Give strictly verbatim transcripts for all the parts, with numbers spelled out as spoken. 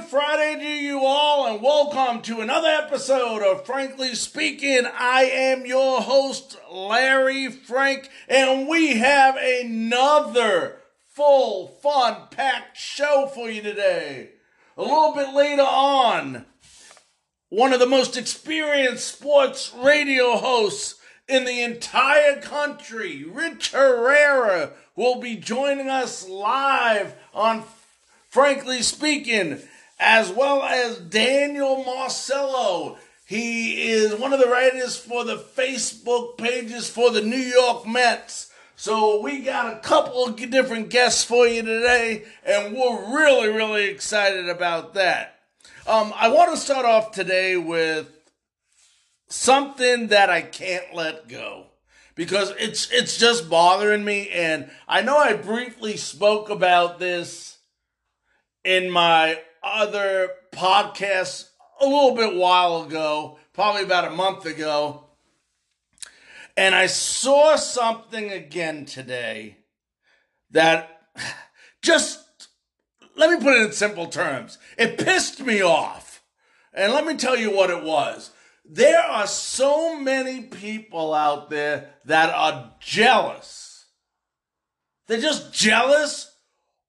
Good Friday to you all, and welcome to another episode of Frankly Speaking. I am your host, Larry Frank, and we have another full, fun-packed show for you today. A little bit later on, one of the most experienced sports radio hosts in the entire country, Rich Herrera, will be joining us live on Frankly Speaking, as well as Daniel Marcello. He is one of the writers for the Facebook pages for the New York Mets. So we got a couple of different guests for you today, and we're really, really excited about that. Um, I want to start off today with something that I can't let go, because it's it's just bothering me. And I know I briefly spoke about this in my other podcast a little bit while ago, probably about a month ago. And I saw something again today that just, let me put it in simple terms, it pissed me off. And let me tell you what it was. There are so many people out there that are jealous. They're just jealous,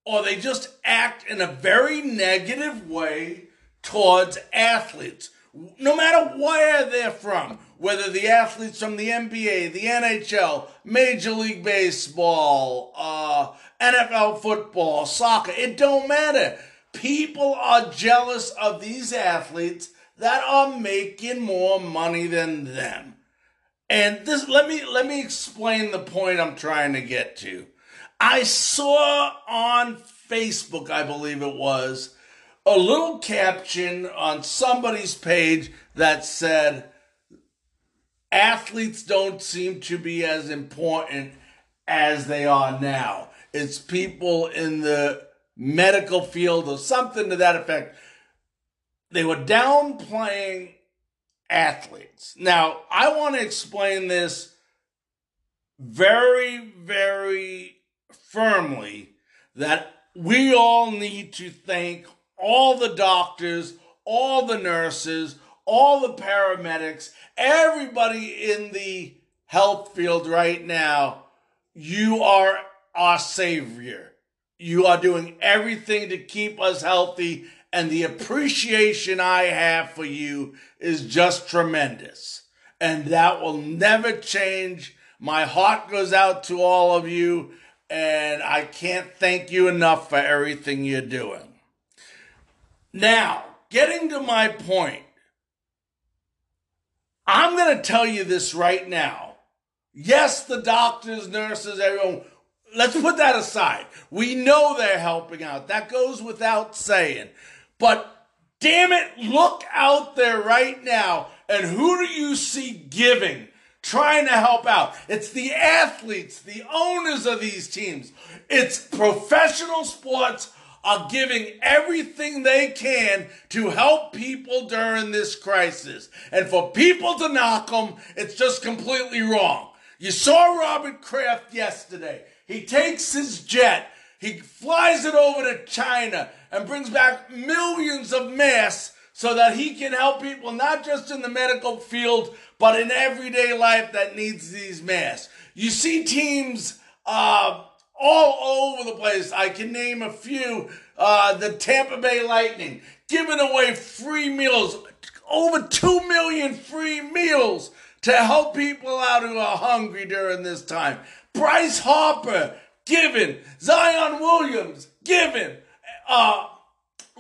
or they just act in a very negative way towards athletes, no matter where they're from, whether the athlete's from the N B A, the N H L, Major League Baseball, uh, N F L football, soccer. It don't matter. People are jealous of these athletes that are making more money than them. And this, let me let me explain the point I'm trying to get to. I saw on Facebook, I believe it was, a little caption on somebody's page that said, athletes don't seem to be as important as they are now. It's people in the medical field or something to that effect. They were downplaying athletes. Now, I want to explain this very, very firmly, that we all need to thank all the doctors, all the nurses, all the paramedics, everybody in the health field right now. You are our savior. You are doing everything to keep us healthy. And the appreciation I have for you is just tremendous. And that will never change. My heart goes out to all of you, and I can't thank you enough for everything you're doing. Now, getting to my point, I'm going to tell you this right now. Yes, the doctors, nurses, everyone, let's put that aside. We know they're helping out. That goes without saying. But damn it, look out there right now, and who do you see giving, trying to help out? It's the athletes, the owners of these teams. It's professional sports are giving everything they can to help people during this crisis. And for people to knock them, it's just completely wrong. You saw Robert Kraft yesterday. He takes his jet, he flies it over to China, and brings back millions of masks so that he can help people, not just in the medical field, but in everyday life that needs these masks. You see teams uh, all over the place. I can name a few. Uh, the Tampa Bay Lightning, giving away free meals, over two million free meals to help people out who are hungry during this time. Bryce Harper, giving. Zion Williams, giving. Uh,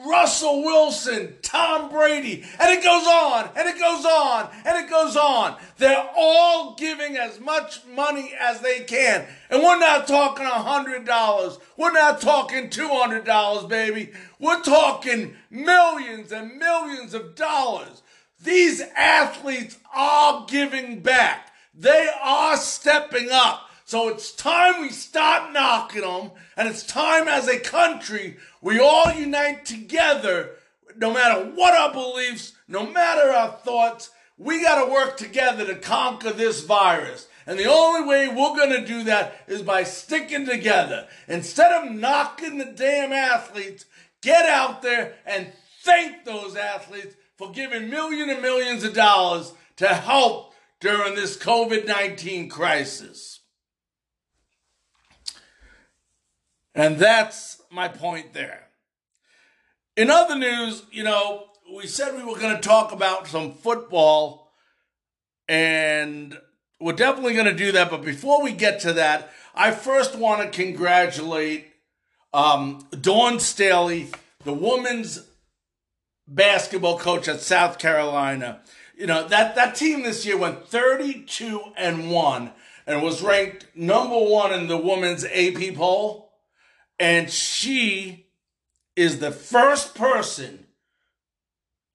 Russell Wilson, Tom Brady, and it goes on, and it goes on, and it goes on. They're all giving as much money as they can. And we're not talking one hundred dollars. We're not talking two hundred dollars, baby. We're talking millions and millions of dollars. These athletes are giving back. They are stepping up. So it's time we stop knocking them, and it's time as a country we all unite together, no matter what our beliefs, no matter our thoughts. We got to work together to conquer this virus. And the only way we're going to do that is by sticking together. Instead of knocking the damn athletes, get out there and thank those athletes for giving millions and millions of dollars to help during this COVID nineteen crisis. And that's my point there. In other news, you know, we said we were going to talk about some football, and we're definitely going to do that. But before we get to that, I first want to congratulate um, Dawn Staley, the women's basketball coach at South Carolina. You know, that, that team this year went thirty-two and one and was ranked number one in the women's A P poll. And she is the first person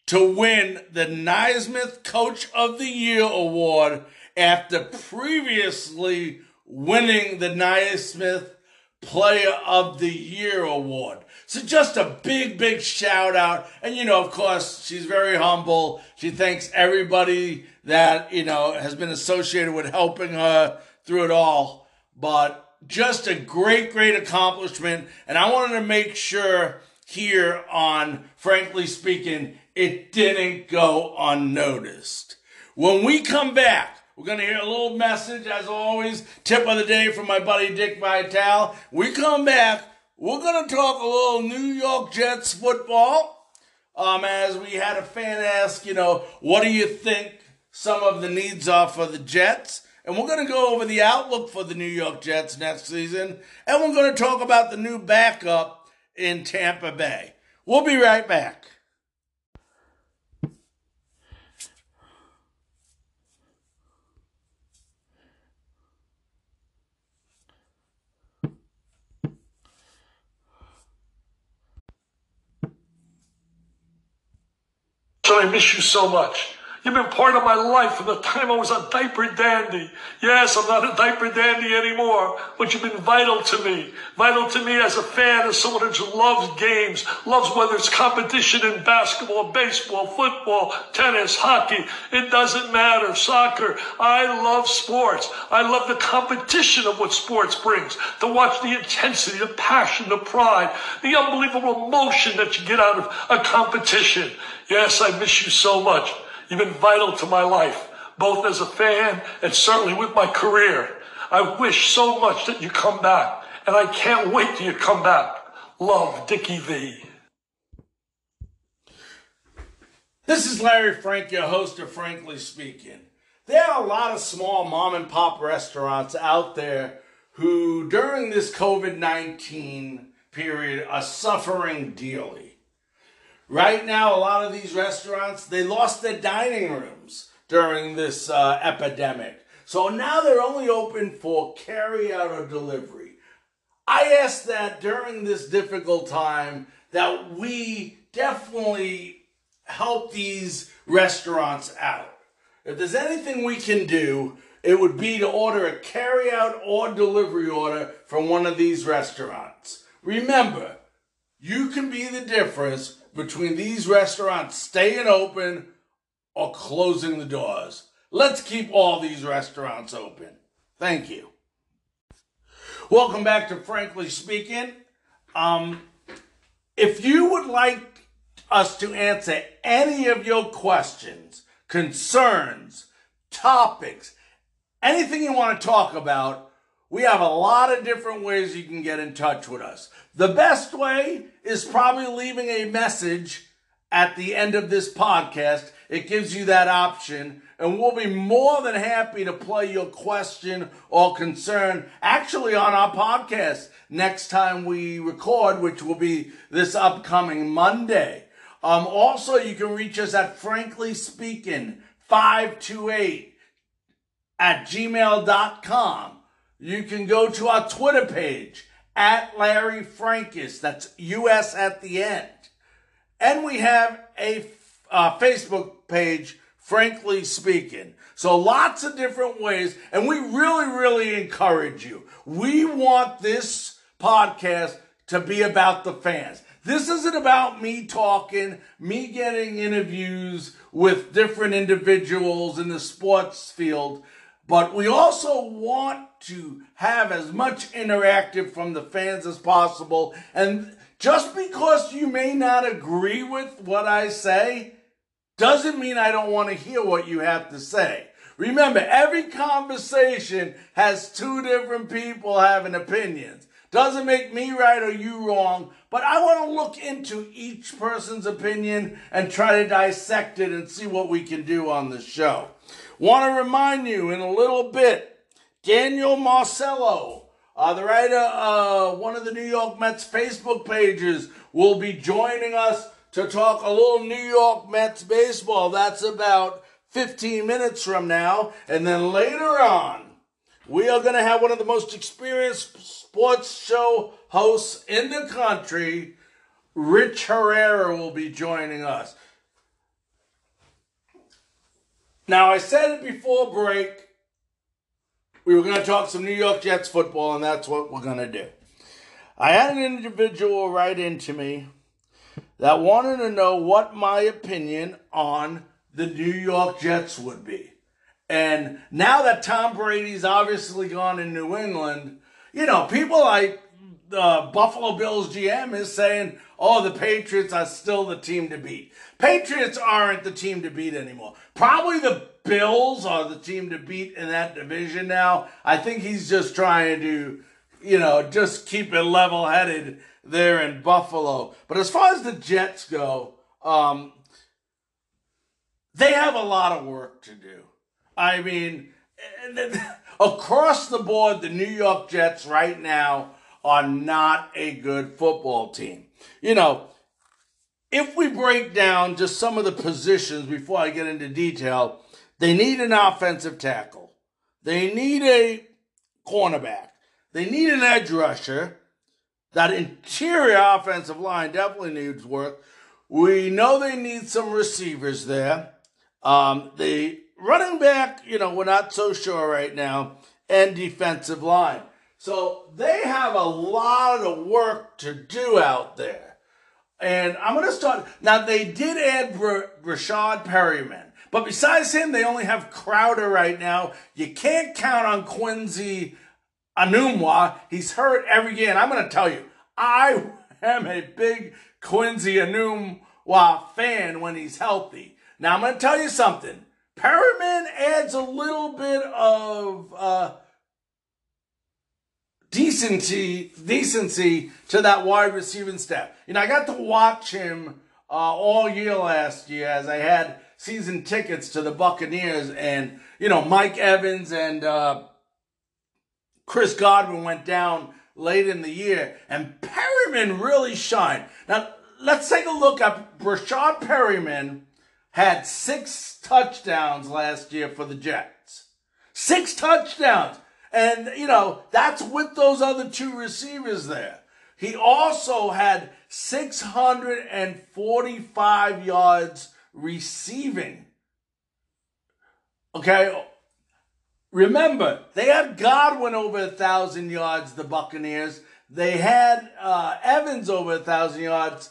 to win the Naismith Coach of the Year award after previously winning the Naismith Player of the Year award. So just a big, big shout out. And, you know, of course, she's very humble. She thanks everybody that, you know, has been associated with helping her through it all. But just a great, great accomplishment. And I wanted to make sure here on Frankly Speaking, it didn't go unnoticed. When we come back, we're going to hear a little message, as always, tip of the day from my buddy Dick Vitale. When we come back, we're going to talk a little New York Jets football. Um, as we had a fan ask, you know, what do you think some of the needs are for the Jets? And we're going to go over the outlook for the New York Jets next season. And we're going to talk about the new backup in Tampa Bay. We'll be right back. So I miss you so much. You've been part of my life from the time I was a diaper dandy. Yes, I'm not a diaper dandy anymore, but you've been vital to me. Vital to me as a fan, as someone who loves games, loves whether it's competition in basketball, baseball, football, tennis, hockey. It doesn't matter. Soccer. I love sports. I love the competition of what sports brings. To watch the intensity, the passion, the pride, the unbelievable emotion that you get out of a competition. Yes, I miss you so much. You've been vital to my life, both as a fan and certainly with my career. I wish so much that you come back, and I can't wait till you come back. Love, Dickie V. This is Larry Frank, your host of Frankly Speaking. There are a lot of small mom-and-pop restaurants out there who, during this COVID nineteen period, are suffering dearly. Right now, a lot of these restaurants, they lost their dining rooms during this uh, epidemic. So now they're only open for carry-out or delivery. I ask that during this difficult time that we definitely help these restaurants out. If there's anything we can do, it would be to order a carry-out or delivery order from one of these restaurants. Remember, you can be the difference between these restaurants staying open or closing the doors. Let's keep all these restaurants open. Thank you. Welcome back to Frankly Speaking. Um, if you would like us to answer any of your questions, concerns, topics, anything you want to talk about, we have a lot of different ways you can get in touch with us. The best way is probably leaving a message at the end of this podcast. It gives you that option, and we'll be more than happy to play your question or concern actually on our podcast next time we record, which will be this upcoming Monday. Um, also, you can reach us at frankly speaking five two eight at gmail dot com. You can go to our Twitter page, at Larry Frankus, that's U S at the end. And we have a uh, Facebook page, Frankly Speaking. So lots of different ways, and we really, really encourage you. We want this podcast to be about the fans. This isn't about me talking, me getting interviews with different individuals in the sports field, but we also want to have as much interactive from the fans as possible. And Just because you may not agree with what I say doesn't mean I don't want to hear what you have to say. Remember, every conversation has two different people having opinions. Doesn't make me right or you wrong, but I want to look into each person's opinion and try to dissect it and see what we can do on the show. Want to remind you in a little bit, Daniel Marcello, Uh, the writer of uh, one of the New York Mets Facebook pages, will be joining us to talk a little New York Mets baseball. That's about fifteen minutes from now. And then later on, we are going to have one of the most experienced sports show hosts in the country. Rich Herrera will be joining us. Now, I said it before break. We were going to talk some New York Jets football, and that's what we're going to do. I had an individual write into me that wanted to know what my opinion on the New York Jets would be. And now that Tom Brady's obviously gone in New England, you know, people like the Buffalo Bills G M is saying, oh, the Patriots are still the team to beat. Patriots aren't the team to beat anymore. Probably the Bills are the team to beat in that division now. I think he's just trying to, you know, just keep it level-headed there in Buffalo. But as far as the Jets go, um, they have a lot of work to do. I mean, across the board, the New York Jets right now are not a good football team. You know, if we break down just some of the positions before I get into detail, they need an offensive tackle. They need a cornerback. They need an edge rusher. That interior offensive line definitely needs work. We know they need some receivers there. Um, the running back, you know, we're not so sure right now. And defensive line. So they have a lot of work to do out there. And I'm going to start. Now, they did add Bre- Breshad Perriman. But besides him, they only have Crowder right now. You can't count on Quincy Anunua. He's hurt every year. And I'm going to tell you, I am a big Quincy Anunua fan when he's healthy. Now, I'm going to tell you something. Perriman adds a little bit of uh, decency, decency to that wide receiving staff. You know, I got to watch him uh, all year last year as I had season tickets to the Buccaneers, and, you know, Mike Evans and uh, Chris Godwin went down late in the year, and Perriman really shined. Now, let's take a look at Breshad Perriman. Had six touchdowns last year for the Jets. Six touchdowns. And, you know, that's with those other two receivers there. He also had six hundred forty-five yards receiving. Okay, remember, they had Godwin over a thousand yards, the Buccaneers. They had uh, Evans over a thousand yards,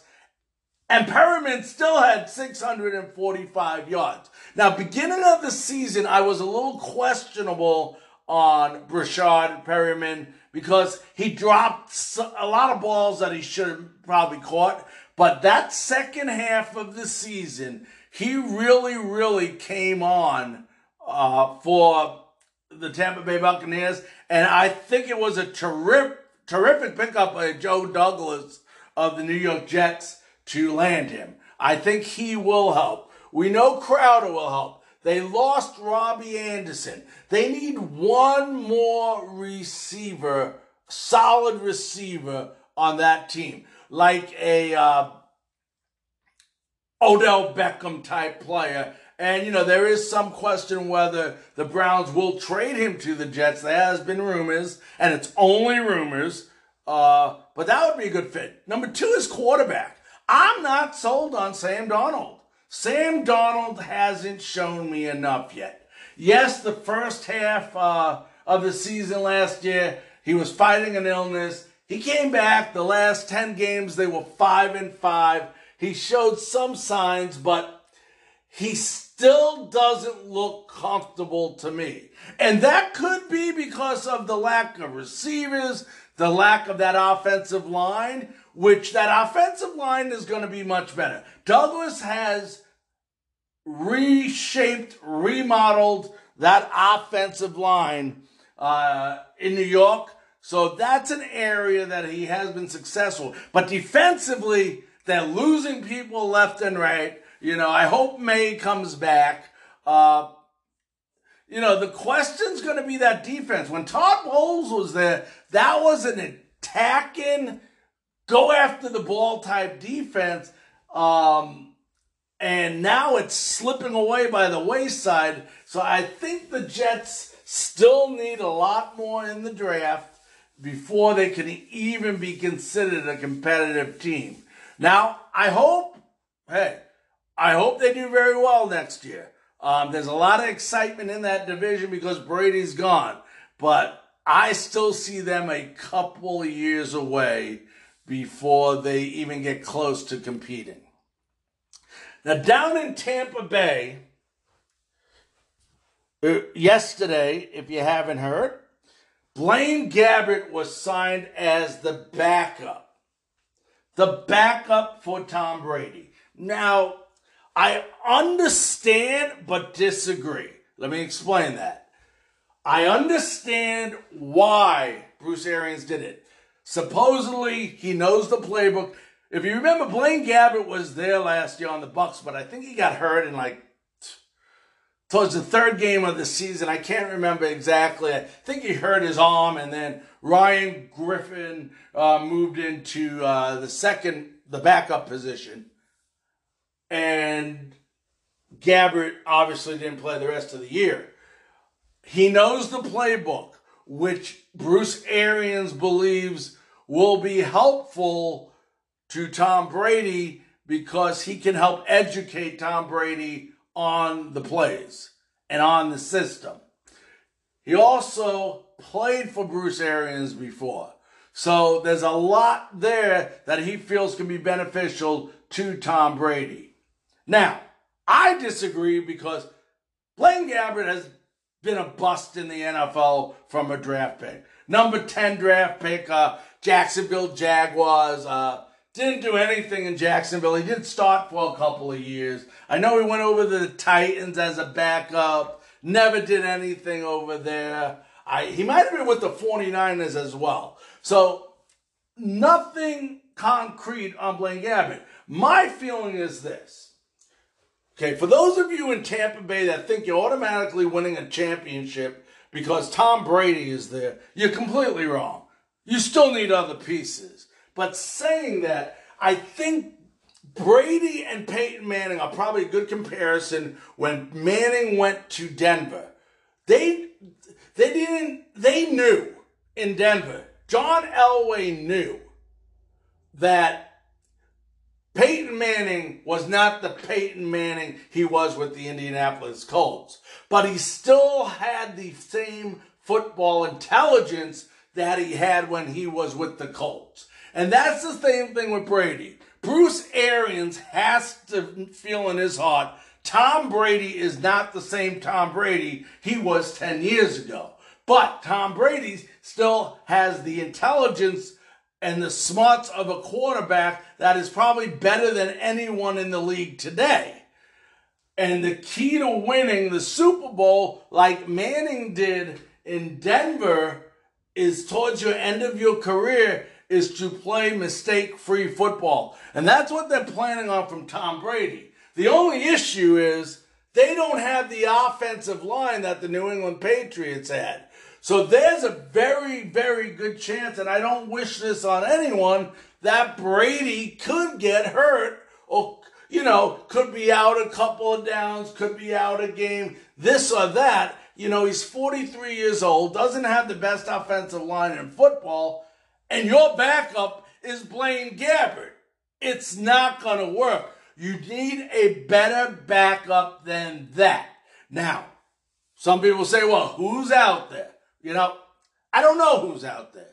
and Perriman still had six hundred forty-five yards. Now, beginning of the season, I was a little questionable on Breshad Perriman because he dropped a lot of balls that he should have probably caught. But that second half of the season, he really, really came on uh, for the Tampa Bay Buccaneers. And I think it was a terrific, terrific pickup by Joe Douglas of the New York Jets to land him. I think he will help. We know Crowder will help. They lost Robbie Anderson. They need one more receiver, solid receiver on that team. Like a uh, Odell Beckham type player. And, you know, there is some question whether the Browns will trade him to the Jets. There has been rumors, and it's only rumors. Uh, but that would be a good fit. Number two is quarterback. I'm not sold on Sam Darnold. Sam Darnold hasn't shown me enough yet. Yes, the first half uh, of the season last year, he was fighting an illness. He came back. The last ten games, they were five and five. He showed some signs, but he st still doesn't look comfortable to me. And that could be because of the lack of receivers, the lack of that offensive line, which that offensive line is going to be much better. Douglas has reshaped, remodeled that offensive line uh, in New York. So that's an area that he has been successful. But defensively, they're losing people left and right. You know, I hope May comes back. Uh, you know, the question's going to be that defense. When Todd Bowles was there, that was an attacking, go-after-the-ball type defense. Um, and now it's slipping away by the wayside. So I think the Jets still need a lot more in the draft before they can even be considered a competitive team. Now, I hope, hey, I hope they do very well next year. Um, there's a lot of excitement in that division because Brady's gone. But I still see them a couple of years away before they even get close to competing. Now, down in Tampa Bay, yesterday, if you haven't heard, Blaine Gabbert was signed as the backup. The backup for Tom Brady. Now, I understand but disagree. Let me explain that. I understand why Bruce Arians did it. Supposedly, he knows the playbook. If you remember, Blaine Gabbert was there last year on the Bucs, but I think he got hurt in like towards the third game of the season. I can't remember exactly. I think he hurt his arm, and then Ryan Griffin uh, moved into uh, the second, the backup position. And Gabbert obviously didn't play the rest of the year. He knows the playbook, which Bruce Arians believes will be helpful to Tom Brady because he can help educate Tom Brady on the plays and on the system. He also played for Bruce Arians before. So there's a lot there that he feels can be beneficial to Tom Brady. Now, I disagree because Blaine Gabbert has been a bust in the N F L from a draft pick. Number ten draft pick, uh, Jacksonville Jaguars. Uh, didn't do anything in Jacksonville. He did start for a couple of years. I know he went over to the Titans as a backup. Never did anything over there. I, he might have been with the forty-niners as well. So, nothing concrete on Blaine Gabbert. My feeling is this. Okay, for those of you in Tampa Bay that think you're automatically winning a championship because Tom Brady is there, you're completely wrong. You still need other pieces. But saying that, I think Brady and Peyton Manning are probably a good comparison when Manning went to Denver. They, they didn't, they knew in Denver, John Elway knew that Peyton Manning was not the Peyton Manning he was with the Indianapolis Colts. But he still had the same football intelligence that he had when he was with the Colts. And that's the same thing with Brady. Bruce Arians has to feel in his heart, Tom Brady is not the same Tom Brady he was ten years ago. But Tom Brady still has the intelligence and the smarts of a quarterback that is probably better than anyone in the league today. And the key to winning the Super Bowl, like Manning did in Denver, is towards your end of your career, is to play mistake-free football. And that's what they're planning on from Tom Brady. The only issue is they don't have the offensive line that the New England Patriots had. So there's a very, very good chance, and I don't wish this on anyone, that Brady could get hurt or, you know, could be out a couple of downs, could be out a game, this or that. You know, he's forty-three years old, doesn't have the best offensive line in football, and your backup is Blaine Gabbert. It's not going to work. You need a better backup than that. Now, some people say, well, who's out there? You know, I don't know who's out there.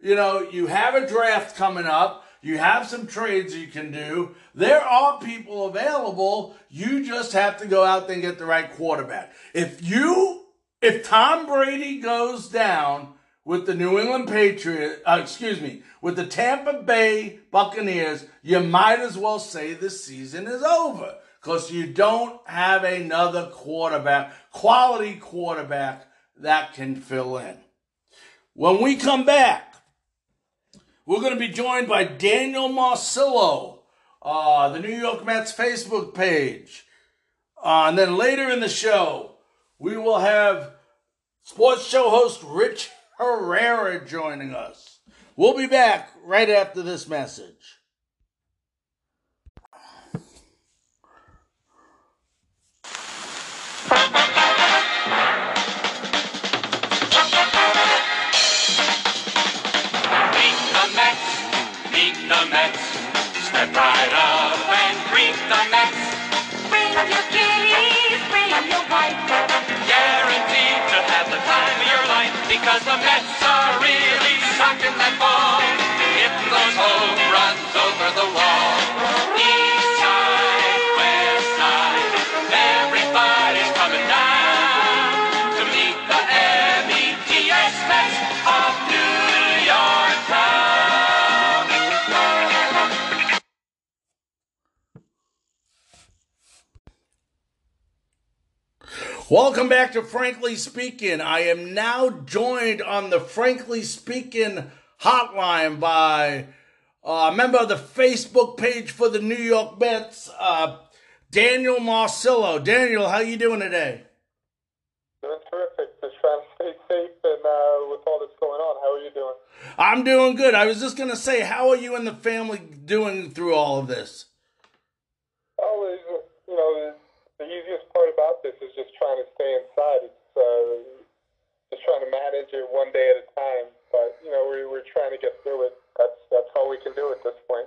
You know, you have a draft coming up. You have some trades you can do. There are people available. You just have to go out there and get the right quarterback. If you, if Tom Brady goes down with the New England Patriots, uh, excuse me, with the Tampa Bay Buccaneers, you might as well say the season is over because you don't have another quarterback, quality quarterback that can fill in. When we come back, we're going to be joined by Daniel Marcello, uh, the New York Mets Facebook page. Uh, and then later in the show, we will have sports show host Rich Herrera joining us. We'll be back right after this message. Meet the Mets, meet the Mets, step right up and greet the Mets. Bring up your kiddies, bring up your wife, guaranteed to have the time of your life, because the Mets are really sucking that ball, hitting those home runs over the wall. East side, west side, everybody's coming down to meet the M E T S Mets of New York town. Welcome back to Frankly Speaking. I am now joined on the Frankly Speaking hotline by uh, a member of the Facebook page for the New York Mets, uh, Daniel Marcello. Daniel, how you doing today? Doing terrific. Just trying to stay safe and uh, with all that's going on. How are you doing? I'm doing good. I was just going to say, how are you and the family doing through all of this? Always, you know, the easiest part about this is just trying to stay inside. It's uh, just trying to manage it one day at a time. But, you know, we, we're trying to get through it. That's, that's all we can do at this point.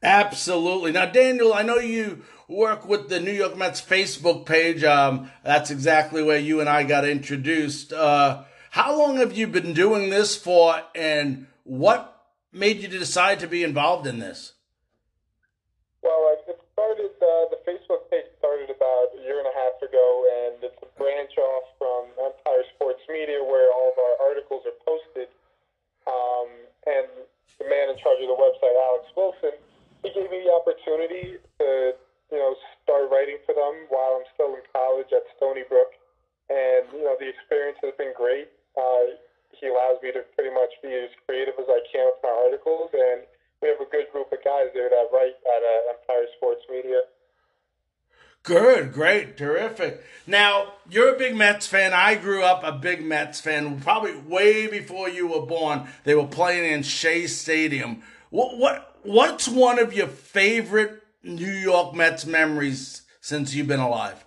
Absolutely. Now, Daniel, I know you work with the New York Mets Facebook page. Um, that's exactly where you and I got introduced. Uh, how long have you been doing this for, and what made you decide to be involved in this? Well, it started, uh, the Facebook page started about a year and a half ago, and it's a branch off from Empire Sports Media, where all of our articles are posted. Um, and the man in charge of the website, Alex Wilson, he gave me the opportunity to, you know, start writing for them while I'm still in college at Stony Brook. And, you know, the experience has been great. Uh, he allows me to pretty much be as creative as I can with my articles. And we have a good group of guys there that write at uh, Empire Sports Media. Good, great, terrific. Now, you're a big Mets fan. I grew up a big Mets fan, probably way before you were born. They were playing in Shea Stadium. What, what, what's one of your favorite New York Mets memories since you've been alive?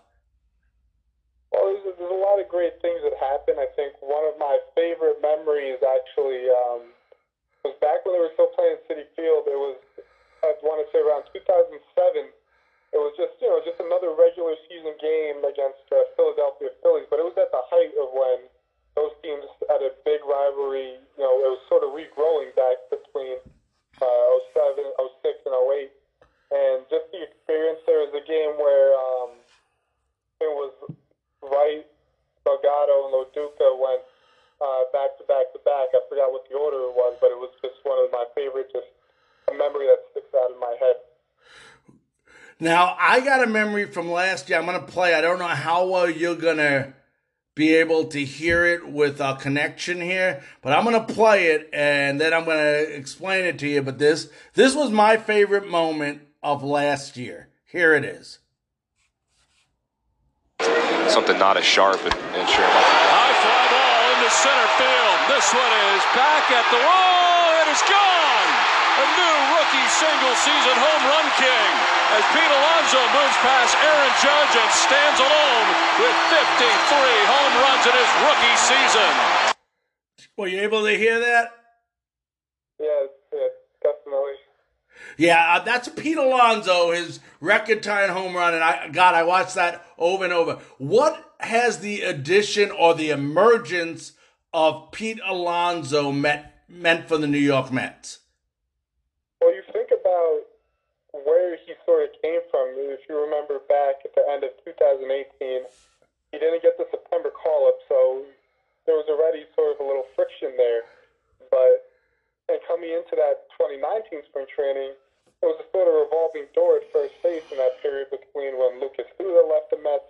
Well, there's, there's a lot of great things that happened. I think one of my favorite memories actually um, was back when they were still playing Citi Field. It was, I want to say, around two thousand seven. It was just, you know, just another regular season game against the Philadelphia Phillies, but it was at the height of when those teams had a big rivalry. You know, it was sort of regrowing back between uh, oh seven, oh six, and oh eight. And just the experience, there was a game where um, it was Wright, Delgado, and LaDuca went uh, back to back to back. I forgot what the order was, but it was just one of my favorites, just a memory that sticks out in my head. Now, I got a memory from last year. I'm going to play. I don't know how well you're going to be able to hear it with our connection here, but I'm going to play it, and then I'm going to explain it to you. But this this was my favorite moment of last year. Here it is. Something not as sharp and, and sure. High fly ball into center field. This one is back at the wall. It is gone. A new rookie single-season home run king as Pete Alonso moves past Aaron Judge and stands alone with fifty-three home runs in his rookie season. Were you able to hear that? Yeah, yeah, definitely. Yeah, that's Pete Alonso, his record-tying home run, and I God, I watched that over and over. What has the addition or the emergence of Pete Alonso meant meant for the New York Mets? Well, you think came from, if you remember back at the end of two thousand eighteen, he didn't get the September call-up, so there was already sort of a little friction there. But and coming into that twenty nineteen spring training, it was a sort of revolving door at first base in that period between when Lucas Lula left the Mets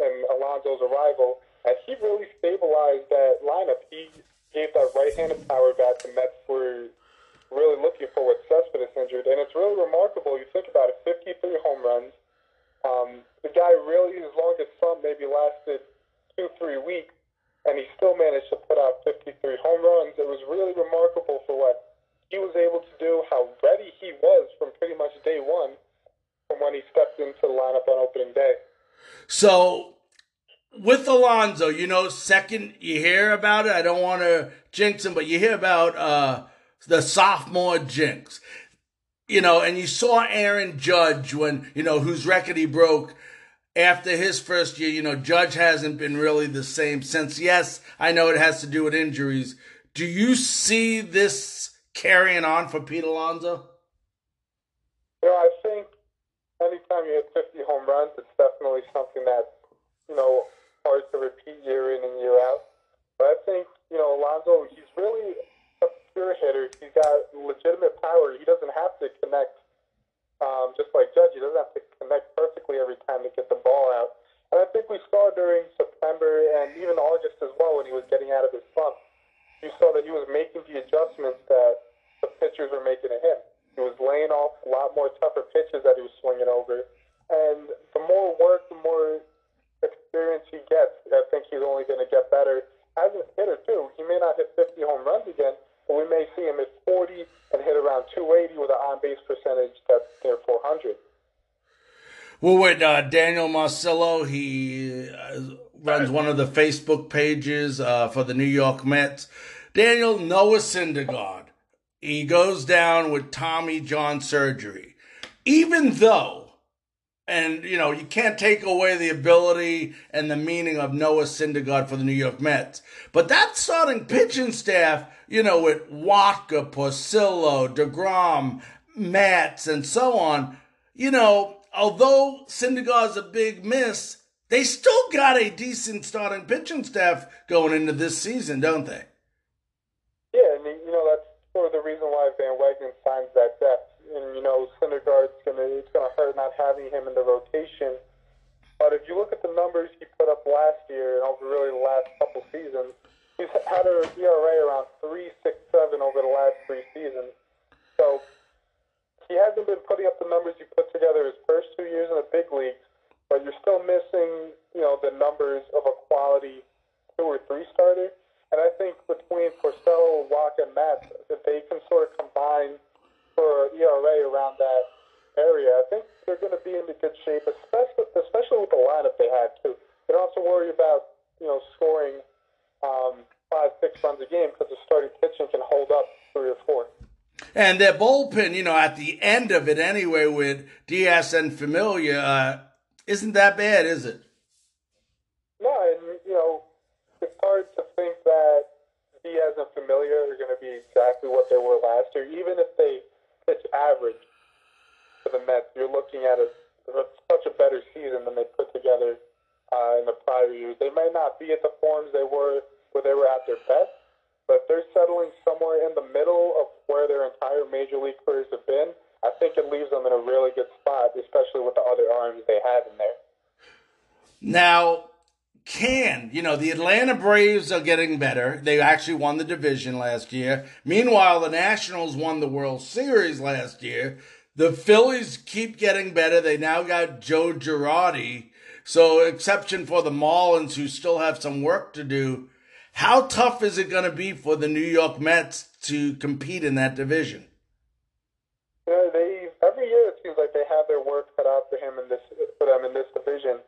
and Alonso's arrival, and he really stabilized that lineup. He gave that right-handed power back the Mets were really looking for with Cespedes injured, and it's really remarkable. You think about it, fifty-three home runs. Um, the guy really, his longest slump maybe lasted two, three weeks, and he still managed to put out fifty-three home runs. It was really remarkable for what he was able to do, how ready he was from pretty much day one, from when he stepped into the lineup on opening day. So with Alonso, you know, second, you hear about it. I don't want to jinx him, but you hear about uh, the sophomore jinx. You know, and you saw Aaron Judge when, you know, whose record he broke after his first year. You know, Judge hasn't been really the same since. Yes, I know it has to do with injuries. Do you see this carrying on for Pete Alonso? You know, I think anytime you hit fifty home runs, it's definitely something that's, you know, hard to repeat year in and year out. But I think, you know, Alonso, he's really pure hitter. He's got legitimate power. He doesn't have to connect, um, just like Judge. He doesn't have to connect perfectly every time to get the ball out. And I think we saw during September and even August as well, when he was getting out of his slump, you saw that he was making the adjustments that the pitchers were making to him. He was laying off a lot more tougher pitches that he was swinging over. And the more work, the more experience he gets, I think he's only going to get better as a hitter, too. He may not hit fifty home runs again, but we may see him at forty and hit around two eighty with an on-base percentage that's near four hundred. Well, with uh, Daniel Marcello, he uh, runs one of the Facebook pages uh, for the New York Mets. Daniel, Noah Syndergaard, he goes down with Tommy John surgery. Even though, and, you know, you can't take away the ability and the meaning of Noah Syndergaard for the New York Mets, but that starting pitching staff, you know, with Watka, Porcello, DeGrom, Matz, and so on, you know, although Syndergaard's a big miss, they still got a decent starting pitching staff going into this season, don't they? Yeah, and, you know, that's sort of the reason why Van Wagenen signs that depth. And, you know, Syndergaard's going to, it's going to hurt not having him in the rotation. But if you look at the numbers he put up last year and over really the last couple seasons, he's had an E R A around three sixty-seven over the last three seasons. So he hasn't been putting up the numbers he put together his first two years in the big league, but you're still missing, you know, the numbers of a quality two or three starter. And I think between Porcello, Watka, and Matz, if they can sort of combine for E R A around that area, I think they're going to be in good shape, especially, especially with the lineup they had, too. They don't have to worry about, you know, scoring um, five, six runs a game because the starting pitching can hold up three or four. And their bullpen, you know, at the end of it anyway with Diaz and Familia, uh, isn't that bad, is it? No, and, you know, it's hard to think that Diaz and Familia are going to be exactly what they were last year, even if they pitch average for the Mets. You're looking at a, such a better season than they put together uh, in the prior years. They may not be at the forms they were where they were at their best, but they're settling somewhere in the middle of where their entire major league careers have been. I think it leaves them in a really good spot, especially with the other arms they have in there. Now, can, you know, the Atlanta Braves are getting better. They actually won the division last year. Meanwhile, the Nationals won the World Series last year. The Phillies keep getting better. They now got Joe Girardi. So, exception for the Marlins, who still have some work to do. How tough is it going to be for the New York Mets to compete in that division? You know, they, every year it seems like they have their work cut out for him in this, for them in this division.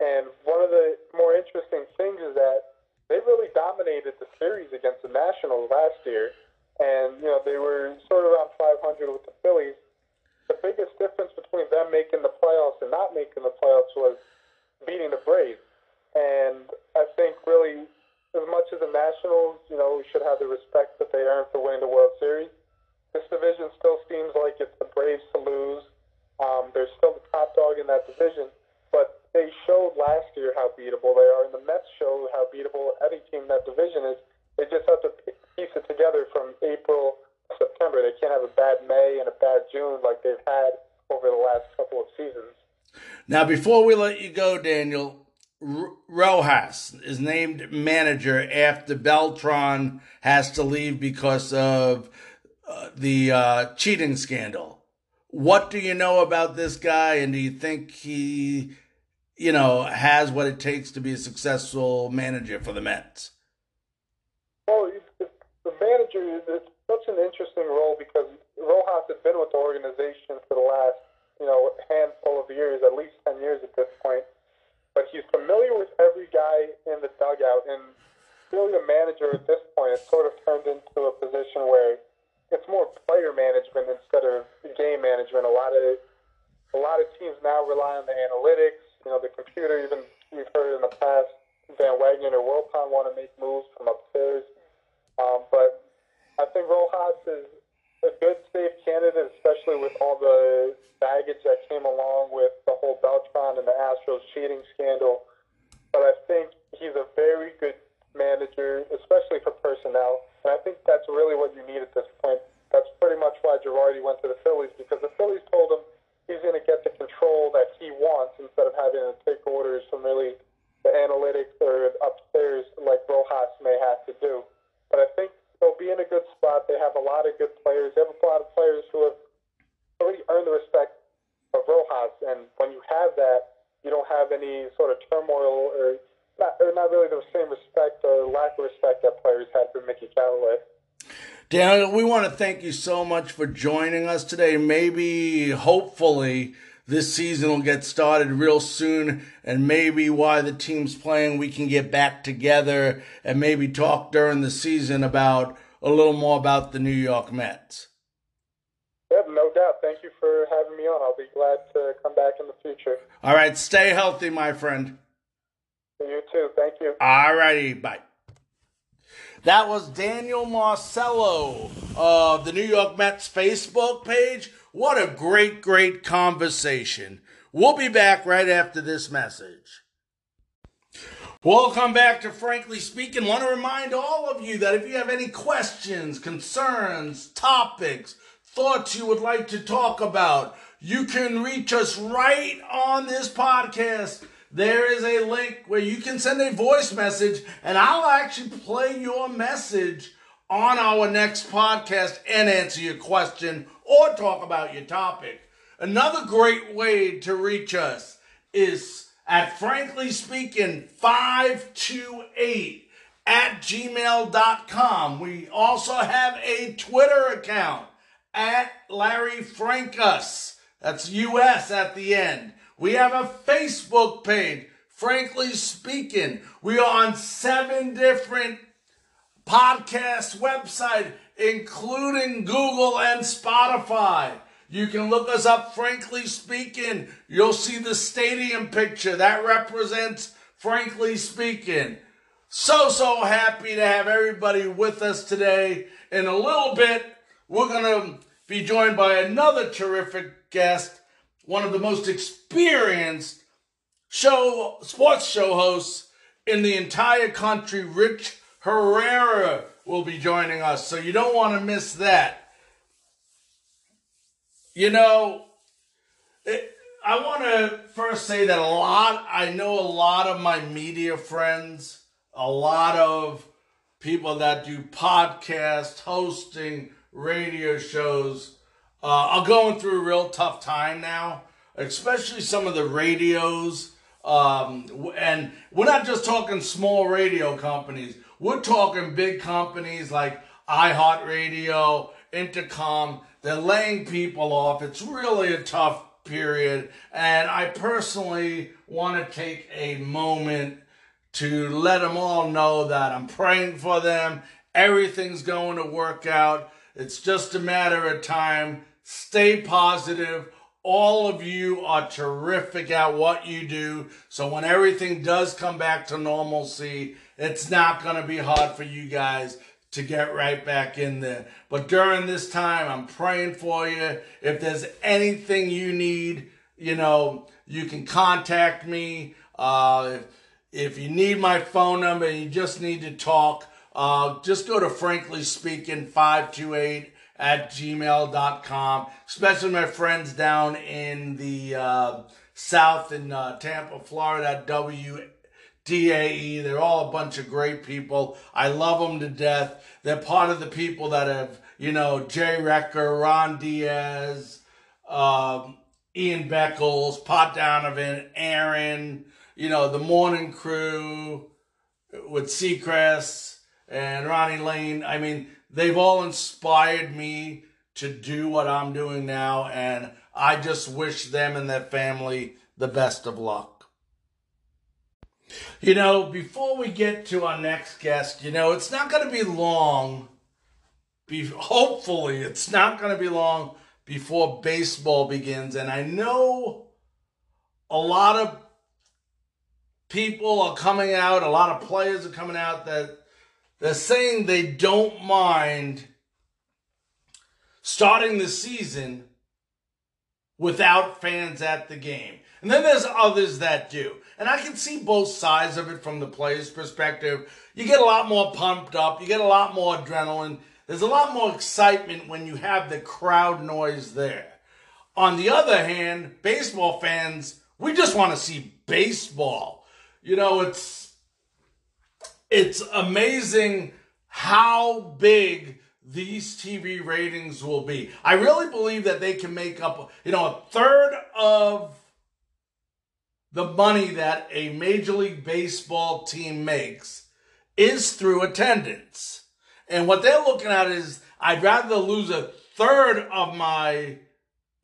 And one of the more interesting things is that they really dominated the series against the Nationals last year. And, you know, they were sort of around five hundred with the Phillies. The biggest difference between them making the playoffs and not making the playoffs was beating the Braves. And I think really as much as the Nationals, you know, should have the respect that they earned for winning the World Series, this division still seems like it's the Braves to lose. Um, there's still the how beatable they are, and the Mets show how beatable every team in that division is. They just have to piece it together from April to September. They can't have a bad May and a bad June like they've had over the last couple of seasons. Now, before we let you go, Daniel, R- Rojas is named manager after Beltran has to leave because of uh, the uh, cheating scandal. What do you know about this guy, and do you think he, you know, has what it takes to be a successful manager for the Mets? Well, the manager is it's such an interesting role because Rojas has been with the organization for the last, you know, handful of years, at least ten years at this point. But he's familiar with every guy in the dugout, and really the manager at this point has sort of turned into a position where it's more player management instead of game management. A lot of a lot of teams now rely on the analytics, you know, the computer. Even we've heard in the past, Van Wagner or Wilpon want to make moves from upstairs. Um, but I think Rojas is a good, safe candidate, especially with all the baggage that came along with the whole Beltran and the Astros cheating scandal. But I think he's a very good manager, especially for personnel. And I think that's really what you need at this point. That's pretty much why Girardi went to the Phillies, because the Phillies told him he's going to get the control that he wants instead of having to take orders from really the analytics or upstairs like Rojas may have to do. But I think they'll be in a good spot. They have a lot of good players. They have a lot of players who have already earned the respect of Rojas. And when you have that, you don't have any sort of turmoil or... Not, or not really the same respect or lack of respect that players had for Mickey Callaway. Daniel, we want to thank you so much for joining us today. Maybe, hopefully, this season will get started real soon, and maybe while the team's playing, we can get back together and maybe talk during the season about a little more about the New York Mets. Yep, no doubt. Thank you for having me on. I'll be glad to come back in the future. All right, stay healthy, my friend. You too. Thank you. All righty. Bye. That was Daniel Marcello of the New York Mets Facebook page. What a great, great conversation. We'll be back right after this message. Welcome back to Frankly Speaking. Want to remind all of you that if you have any questions, concerns, topics, thoughts you would like to talk about, you can reach us right on this podcast. There is a link where you can send a voice message, and I'll actually play your message on our next podcast and answer your question or talk about your topic. Another great way to reach us is at frankly speaking five two eight at gmail dot com. We also have a Twitter account at Larry Frank Us. That's U S at the end. We have a Facebook page, Frankly Speaking. We are on seven different podcast websites, including Google and Spotify. You can look us up, Frankly Speaking. You'll see the stadium picture. That represents Frankly Speaking. So, so happy to have everybody with us today. In a little bit, we're going to be joined by another terrific guest, one of the most experienced show sports show hosts in the entire country. Rich Herrera will be joining us, so you don't want to miss that. You know, it, I want to first say that a lot, I know a lot of my media friends, a lot of people that do podcasts, hosting, radio shows, Uh, are going through a real tough time now, especially some of the radios. Um, and we're not just talking small radio companies. We're talking big companies like iHeartRadio, Intercom. They're laying people off. It's really a tough period. And I personally want to take a moment to let them all know that I'm praying for them. Everything's going to work out. It's just a matter of time. Stay positive. All of you are terrific at what you do. So when everything does come back to normalcy, it's not going to be hard for you guys to get right back in there. But during this time, I'm praying for you. If there's anything you need, you know, you can contact me. Uh, If you need my phone number and you just need to talk, uh, just go to frankly speaking five two eight at gmail dot com, especially my friends down in the uh, south in uh, Tampa, Florida, W D A E. They're all a bunch of great people. I love them to death. They're part of the people that have, you know, Jay Recker, Ron Diaz, um, Ian Beckles, Pat Donovan, Aaron, you know, the morning crew with Seacrest and Ronnie Lane. I mean, they've all inspired me to do what I'm doing now, and I just wish them and their family the best of luck. You know, before we get to our next guest, you know, it's not going to be long. Be- hopefully, it's not going to be long before baseball begins, and I know a lot of people are coming out, a lot of players are coming out that they're saying they don't mind starting the season without fans at the game. And then there's others that do. And I can see both sides of it from the players' perspective. You get a lot more pumped up. You get a lot more adrenaline. There's a lot more excitement when you have the crowd noise there. On the other hand, baseball fans, we just want to see baseball. You know, it's it's amazing how big these T V ratings will be. I really believe that they can make up, you know, a third of the money that a Major League Baseball team makes is through attendance. And what they're looking at is, I'd rather lose a third of my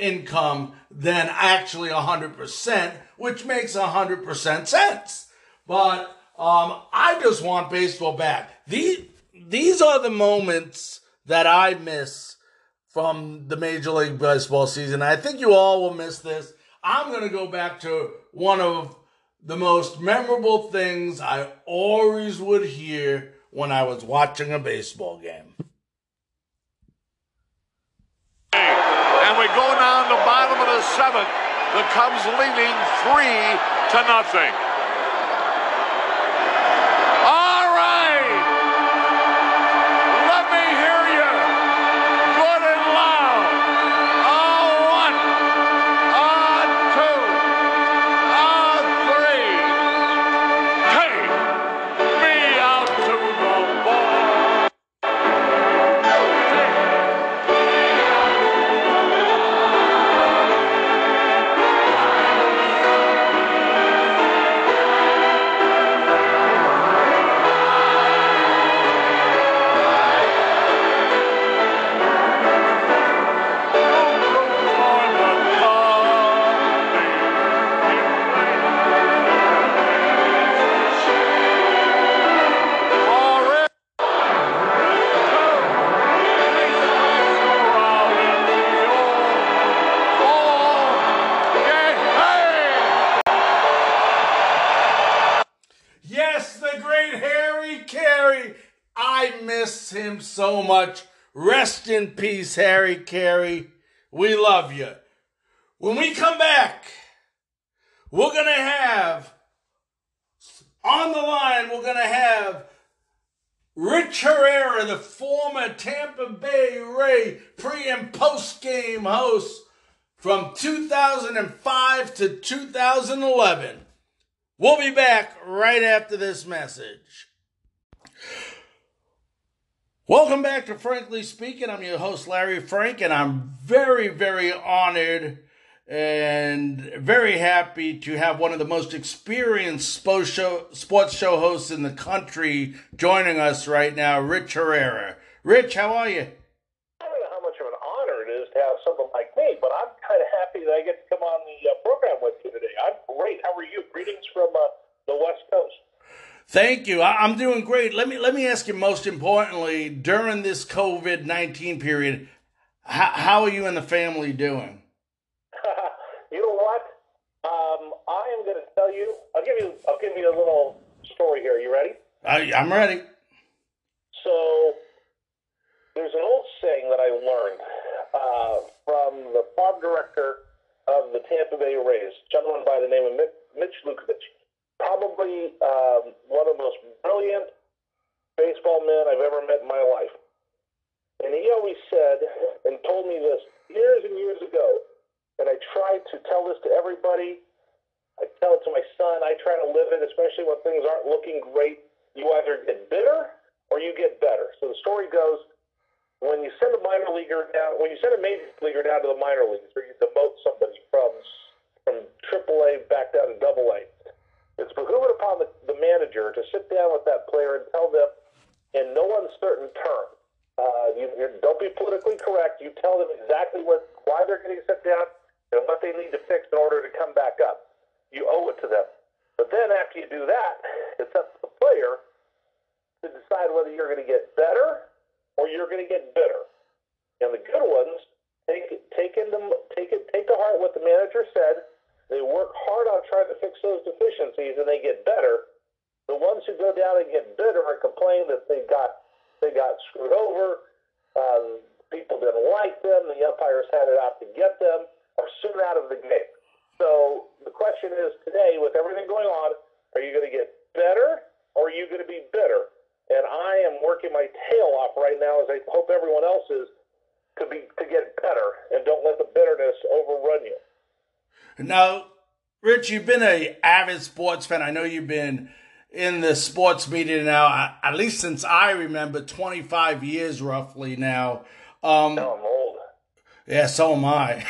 income than actually one hundred percent, which makes one hundred percent sense. But um, I just want baseball back. These, these are the moments that I miss from the Major League Baseball season. I think you all will miss this. I'm going to go back to one of the most memorable things I always would hear when I was watching a baseball game. And we go down to the bottom of the seventh. The Cubs leading three to nothing. So much. Rest in peace, Harry Carey. We love you. When we come back, we're going to have, on the line, we're going to have Rich Herrera, the former Tampa Bay Ray pre- and post-game host from two thousand five to two thousand eleven. We'll be back right after this message. Welcome back to Frankly Speaking. I'm your host, Larry Frank, and I'm very, very honored and very happy to have one of the most experienced sports show, sports show hosts in the country joining us right now, Rich Herrera. Rich, how are you? I don't know how much of an honor it is to have someone like me, but I'm kind of happy that I get to come on the uh, program with you today. I'm great. How are you? Greetings from uh, the West Coast. Thank you. I'm doing great. Let me let me ask you, most importantly, during this COVID nineteen period, how, how are you and the family doing? You know what? Um, I am going to tell you. I'll give you. I'll give you a little story here. You ready? I, I'm ready. So there's an old saying that I learned uh, from the farm director of the Tampa Bay Rays, a gentleman by the name of Mitch Lukovich. probably um, one of the most brilliant baseball men I've ever met in my life. And he always said and told me this years and years ago, and I try to tell this to everybody. I tell it to my son. I try to live it, especially when things aren't looking great. You either get bitter or you get better. So the story goes, when you send a minor leaguer down, when you send a major leaguer down to the minor leagues, or you demote somebody from from triple A back down to double A, it's behooved upon the, the manager to sit down with that player and tell them in no uncertain terms, Uh, you, you don't be politically correct. You tell them exactly what, why they're getting set down and what they need to fix in order to come back up. You owe it to them. But then after you do that, it's up to the player to decide whether you're going to get better or you're going to get bitter. And the good ones take take in the, take it take to heart what the manager said. They work hard on trying to fix those deficiencies and they get better. The ones who go down and get bitter and complain that they got. They got screwed over, um, people didn't like them, the umpires had it out to get them, are soon out of the game. So the question is today, with everything going on, are you going to get better or are you going to be bitter? And I am working my tail off right now, as I hope everyone else is, to be to get better and don't let the bitterness overrun you. Now, Rich, you've been an avid sports fan. I know you've been in the sports media now, at least since I remember, twenty-five years roughly now. Um, no, I'm old. Yeah, so am I.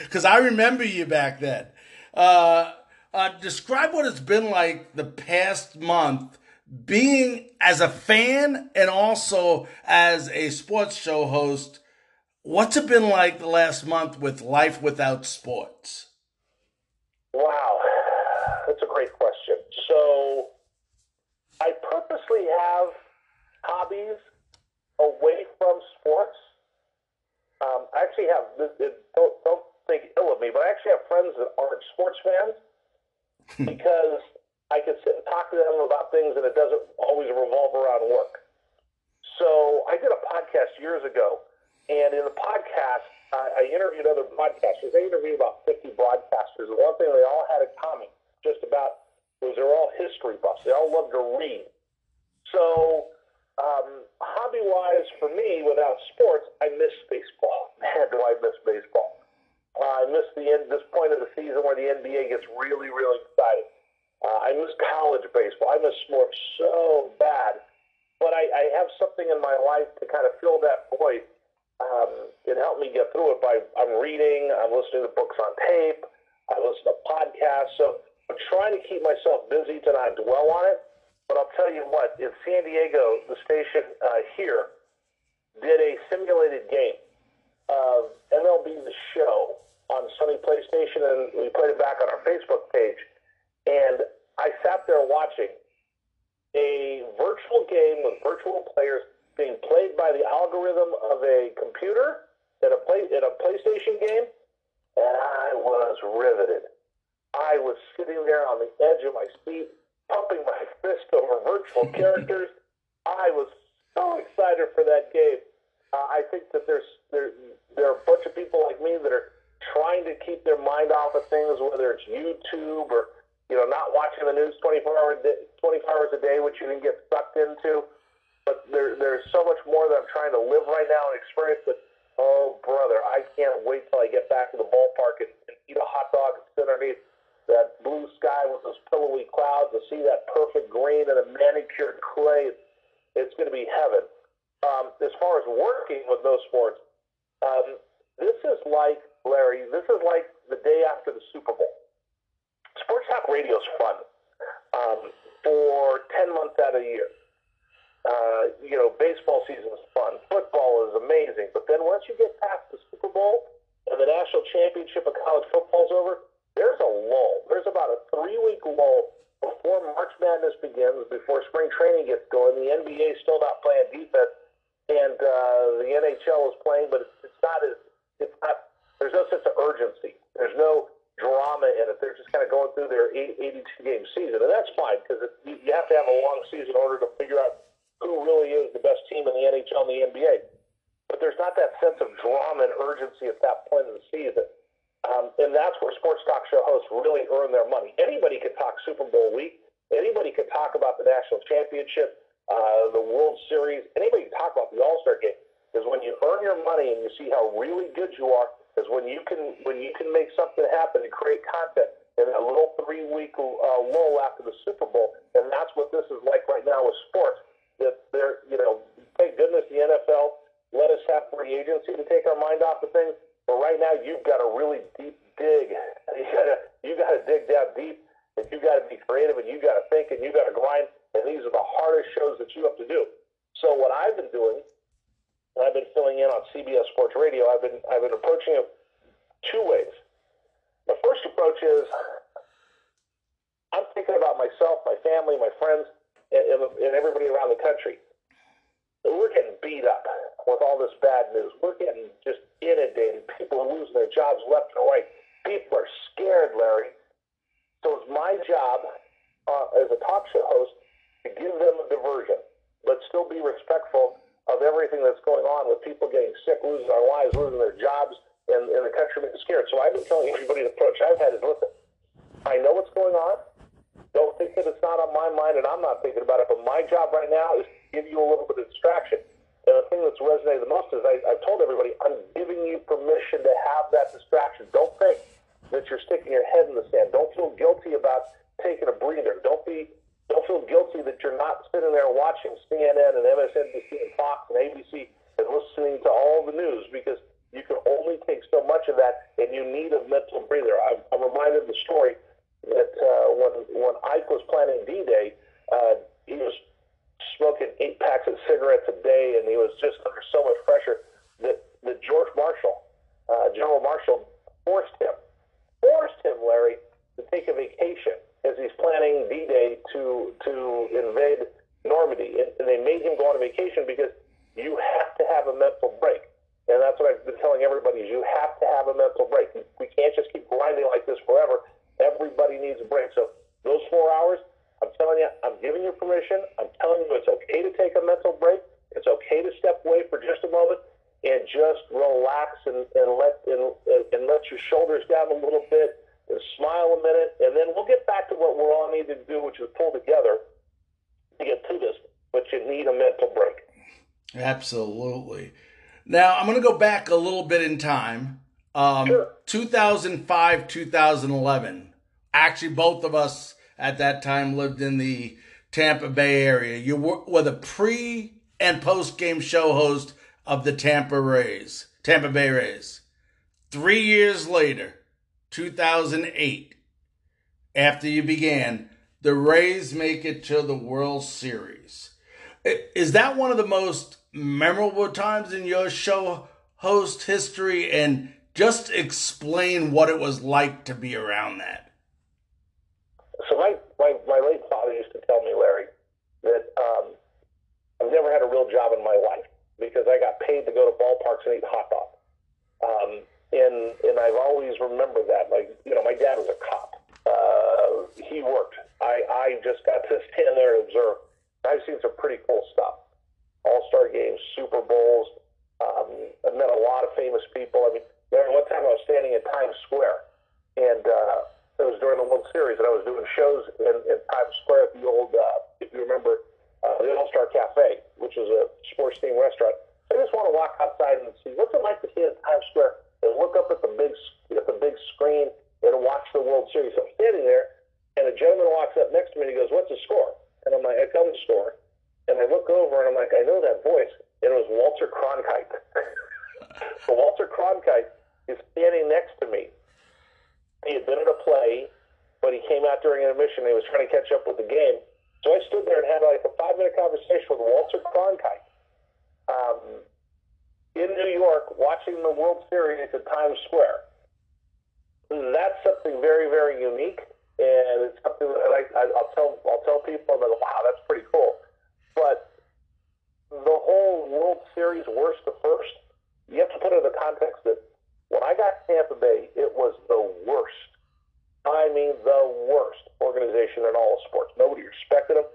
Because I remember you back then. Uh, uh, describe what it's been like the past month being as a fan and also as a sports show host. What's it been like the last month with life without sports? Wow. That's a great question. So I purposely have hobbies away from sports. Um, I actually have, don't, don't think ill of me, but I actually have friends that aren't sports fans because I can sit and talk to them about things and it doesn't always revolve around work. So I did a podcast years ago, and in the podcast, I, I interviewed other podcasters. I interviewed about fifty broadcasters. The one thing they all had in common, just about, was they're all history buffs. They all love to read. So, um, hobby-wise, for me, without sports, I miss baseball. Man, do I miss baseball. Uh, I miss the end, this point of the season where the N B A gets really, really exciting. Uh, I miss college baseball. I miss sports so bad. But I, I have something in my life to kind of fill that void. Um, it helped me get through it by I'm reading, I'm listening to books on tape, I listen to podcasts. So I'm trying to keep myself busy to not dwell on it, but I'll tell you what, in San Diego, the station uh, here did a simulated game of M L B The Show on Sony PlayStation, and we played it back on our Facebook page, and I sat there watching a virtual game with virtual players being played by the algorithm of a computer in a, play, in a PlayStation game, and I was riveted. I was sitting there on the edge of my seat, pumping my fist over virtual characters. I was so excited for that game. Uh, I think that there's there there are a bunch of people like me that are trying to keep their mind off of things, whether it's YouTube or you know not watching the news twenty-four hours a day, which you can get sucked into. But there there's so much more that I'm trying to live right now and experience that. Oh brother, I can't wait till I get back to the ballpark and, and eat a hot dog and sit underneath that blue sky with those pillowy clouds, to see that perfect green and a manicured clay. It's going to be heaven. Um, as far as working with no sports, um, this is like, Larry, this is like the day after the Super Bowl. Sports talk radio is fun um, for ten months out of the year. Uh, you know, baseball season is fun. Football is amazing. But then once you get past the Super Bowl and the national championship of college football is over, there's a lull. There's about a three-week lull before March Madness begins, before spring training gets going. The N B A is still not playing defense, and uh, the N H L is playing, but it's, it's not as it's not. There's no sense of urgency. There's no drama in it. They're just kind of going through their eighty-two game season, and that's fine because you, you have to have a long season in order to figure out who really is the best team in the N H L and the N B A. But there's not that sense of drama and urgency at that point in the season. Um, and that's where sports talk show hosts really earn their money. Anybody could talk Super Bowl week. Anybody could talk about the national championship, uh, the World Series. Anybody could talk about the All-Star game. Because when you earn your money and you see how really good you are, is when you can when you can make something happen and create content in a little three-week uh, lull after the Super Bowl. And that's what this is like right now with sports. That they're, you know, thank goodness the N F L let us have free agency to take our mind off the things. But right now, you've got to really deep dig. You gotta, you got to dig down deep, and you got to be creative, and you got to think, and you got to grind. And these are the hardest shows that you have to do. So what I've been doing, and I've been filling in on C B S Sports Radio. I've been, I've been approaching it two ways. The first approach is I'm thinking about myself, my family, my friends, and, and everybody around the country. We're getting beat up with all this bad news. We're getting just inundated. People are losing their jobs left and right. People are scared, Larry. So it's my job uh, as a talk show host to give them a diversion, but still be respectful of everything that's going on with people getting sick, losing their lives, losing their jobs, and, and the country being scared. So I've been telling everybody the approach I've had is, listen, I know what's going on. Don't think that it's not on my mind and I'm not thinking about it, but my job right now is to give you a little bit of distraction. And the thing that's resonated the most is I, I've told everybody, I'm giving you permission to have that distraction. Don't think that you're sticking your head in the sand. Don't feel guilty about taking a breather. Don't be, don't feel guilty that you're not sitting there watching C N N and M S N B C and Fox and A B C and listening to all the news, because you can only take so much of that and you need a mental breather. I'm, I'm reminded of the story that uh, when when Ike was planning D-Day, uh, he was smoking eight packs of cigarettes a day, and he was just under so much pressure that, that George Marshall, uh, General Marshall, forced him, forced him, Larry, to take a vacation as he's planning D-Day to to invade Normandy, and, and they made him go on a vacation because you have to have a mental break, and that's what I've been telling everybody: is you have to have a mental break. We can't just keep grinding like this forever. Everybody needs a break. So those four hours, I'm telling you, I'm giving you permission. I'm telling you it's okay to take a mental break. It's okay to step away for just a moment and just relax and, and let and, and let your shoulders down a little bit and smile a minute. And then we'll get back to what we're all needed to do, which is pull together to get through this. But you need a mental break. Absolutely. Now, I'm going to go back a little bit in time. Um, sure. two thousand five, two thousand eleven. Actually, both of us at that time lived in the Tampa Bay area. You were, were the pre- and post-game show host of the Tampa Rays, Tampa Bay Rays. Three years later, two thousand eight, after you began, the Rays make it to the World Series. Is that one of the most memorable times in your show host history? And just explain what it was like to be around that. So my, my, my late father used to tell me, Larry, that um, I've never had a real job in my life because I got paid to go to ballparks and eat hot dogs. Um, and, and I've always remembered that. Like, you know, my dad was a cop. Uh, he worked. I, I just got to stand there and observe. I've seen some pretty cool stuff. All-Star games, Super Bowls. Um, I've met a lot of famous people. I mean, Larry, one time I was standing in Times Square and... Uh, It was during the World Series, and I was doing shows in, in Times Square at the old, uh, if you remember, uh, the All-Star Cafe, which was a sports-themed restaurant. So I just want to walk outside and see what's it like to see in Times Square and look up at the big at the big screen and watch the World Series. So I'm standing there, and a gentleman walks up next to me, and he goes, "What's the score?" And I'm like, "I come to score." And I look over, and I'm like, "I know that voice." And it was Walter Cronkite. So Walter Cronkite is standing next to me. He had been in a play, but he came out during intermission. He was trying to catch up with the game. So I stood there and had like a five-minute conversation with Walter Cronkite um, in New York, watching the World Series at Times Square. That's something very, very unique, and it's something that I, I, I'll tell I'll tell people that, wow, that's pretty cool. But the whole World Series, worst to first, you have to put it in the context that when I got to Tampa Bay, it was the worst. I mean, the worst organization in all of sports. Nobody respected them.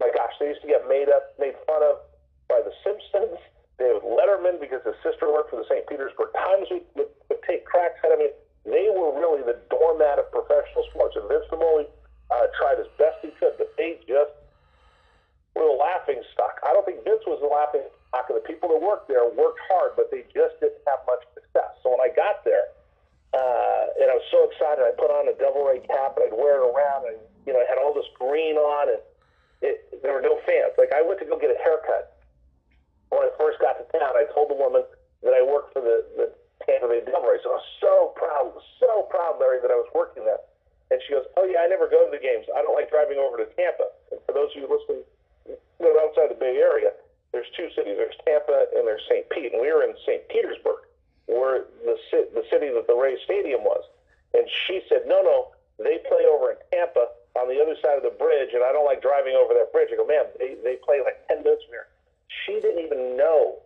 My gosh, they used to get made up, made fun of by The Simpsons. David Letterman, because his sister worked for the Saint Petersburg Times, would, would, would take cracks at him. They were really the doormat of professional sports. And Vince Maloney uh, tried as best he could, but they just were the laughing stock. I don't think Vince was the laughing stock, and the people that worked there worked hard, but they just didn't have much success. So when I got there, uh, and I was so excited, I put on a Devil Ray cap, and I'd wear it around, and you know, I had all this green on, and it, there were no fans. Like, I went to go get a haircut. When I first got to town, I told the woman that I worked for the, the Tampa Bay Devil Rays. So I was so proud, so proud, Larry, that I was working there. And she goes, "Oh, yeah, I never go to the games. I don't like driving over to Tampa." And for those of you listening, you know, outside the Bay Area, there's two cities. There's Tampa and there's Saint Pete. And we were in Saint Petersburg, where the, the city that the Rays Stadium was. And she said, no, no, they play over in Tampa on the other side of the bridge, and I don't like driving over that bridge. I go, ma'am, they, they play like ten minutes from here. She didn't even know